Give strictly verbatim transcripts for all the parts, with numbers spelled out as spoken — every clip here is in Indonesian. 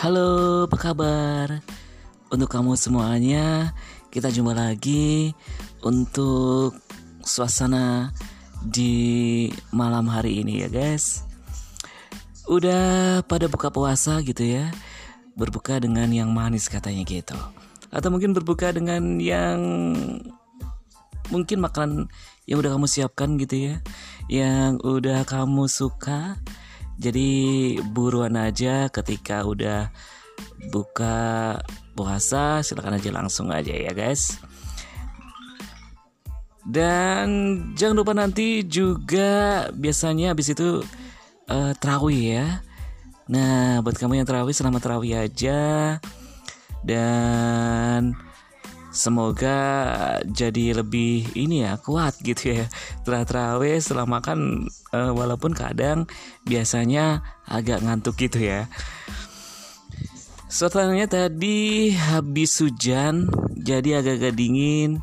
Halo, apa kabar? Untuk kamu semuanya, kita jumpa lagi untuk suasana di malam hari ini ya guys. Udah pada buka puasa gitu ya, berbuka dengan yang manis katanya gitu. Atau mungkin berbuka dengan yang mungkin makanan yang udah kamu siapkan gitu ya, yang udah kamu suka. Jadi buruan aja ketika udah buka puasa, silakan aja langsung aja ya guys. Dan jangan lupa nanti juga biasanya habis itu uh, tarawih ya. Nah, buat kamu yang tarawih, selamat tarawih aja. Dan semoga jadi lebih ini ya, kuat gitu ya. Setelah tarawih, setelah makan, uh, walaupun kadang biasanya agak ngantuk gitu ya. Suasananya tadi habis hujan, jadi agak-agak dingin,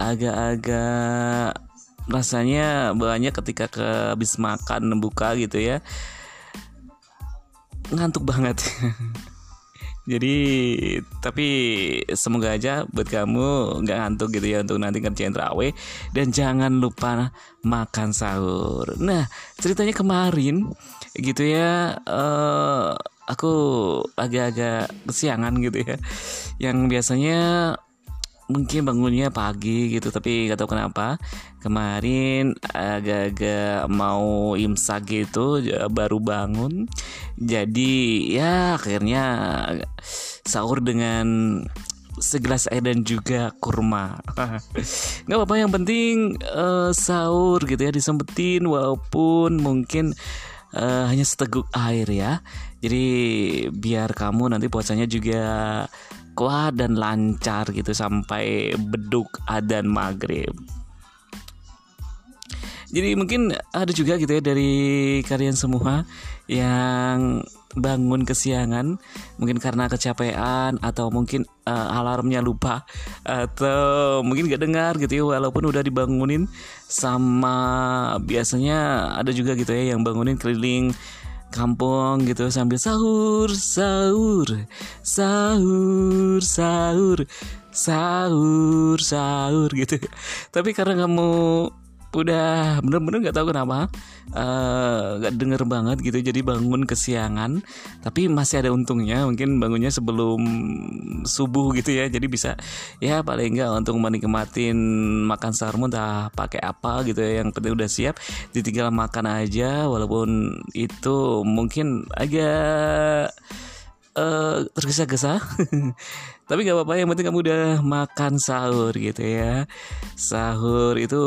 agak-agak rasanya banyak ketika ke habis makan buka gitu ya, ngantuk banget. Jadi tapi semoga aja buat kamu gak ngantuk gitu ya untuk nanti ngerjain tarawih. Dan jangan lupa makan sahur. Nah, ceritanya kemarin gitu ya, uh, aku agak-agak kesiangan gitu ya, yang biasanya mungkin bangunnya pagi gitu. Tapi gak tahu kenapa kemarin agak-agak mau imsak gitu, baru bangun. Jadi ya akhirnya sahur dengan segelas air dan juga kurma. Gak apa-apa, yang penting uh, sahur gitu ya, disempetin walaupun mungkin uh, hanya seteguk air ya. Jadi biar kamu nanti puasanya juga kuat dan lancar gitu sampai beduk adzan maghrib. Jadi mungkin ada juga gitu ya dari kalian semua yang bangun kesiangan, mungkin karena kecapean atau mungkin uh, alarmnya lupa atau mungkin gak dengar gitu ya, walaupun udah dibangunin. Sama biasanya ada juga gitu ya yang bangunin keliling kampung gitu sambil sahur sahur sahur sahur sahur sahur gitu. Tapi karena kamu udah bener-bener nggak tahu kenapa nggak uh, denger banget gitu, jadi bangun kesiangan. Tapi masih ada untungnya mungkin bangunnya sebelum subuh gitu ya, jadi bisa ya paling nggak untuk menikmatin makan sahurmu entah pakai apa gitu ya. Yang penting udah siap, ditinggal makan aja walaupun itu mungkin agak Uh, tergesa-gesa. Tapi gak apa-apa, yang penting kamu udah makan sahur gitu ya. Sahur itu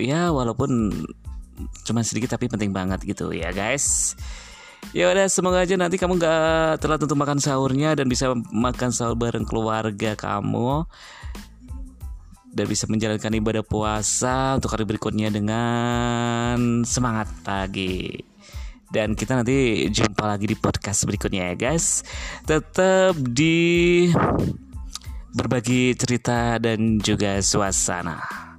ya walaupun cuma sedikit tapi penting banget gitu ya guys. Ya udah, semoga aja nanti kamu gak telat untuk makan sahurnya dan bisa makan sahur bareng keluarga kamu dan bisa menjalankan ibadah puasa untuk hari berikutnya dengan semangat pagi. Dan kita nanti jumpa lagi di podcast berikutnya ya guys. Tetap di berbagi cerita dan juga suasana.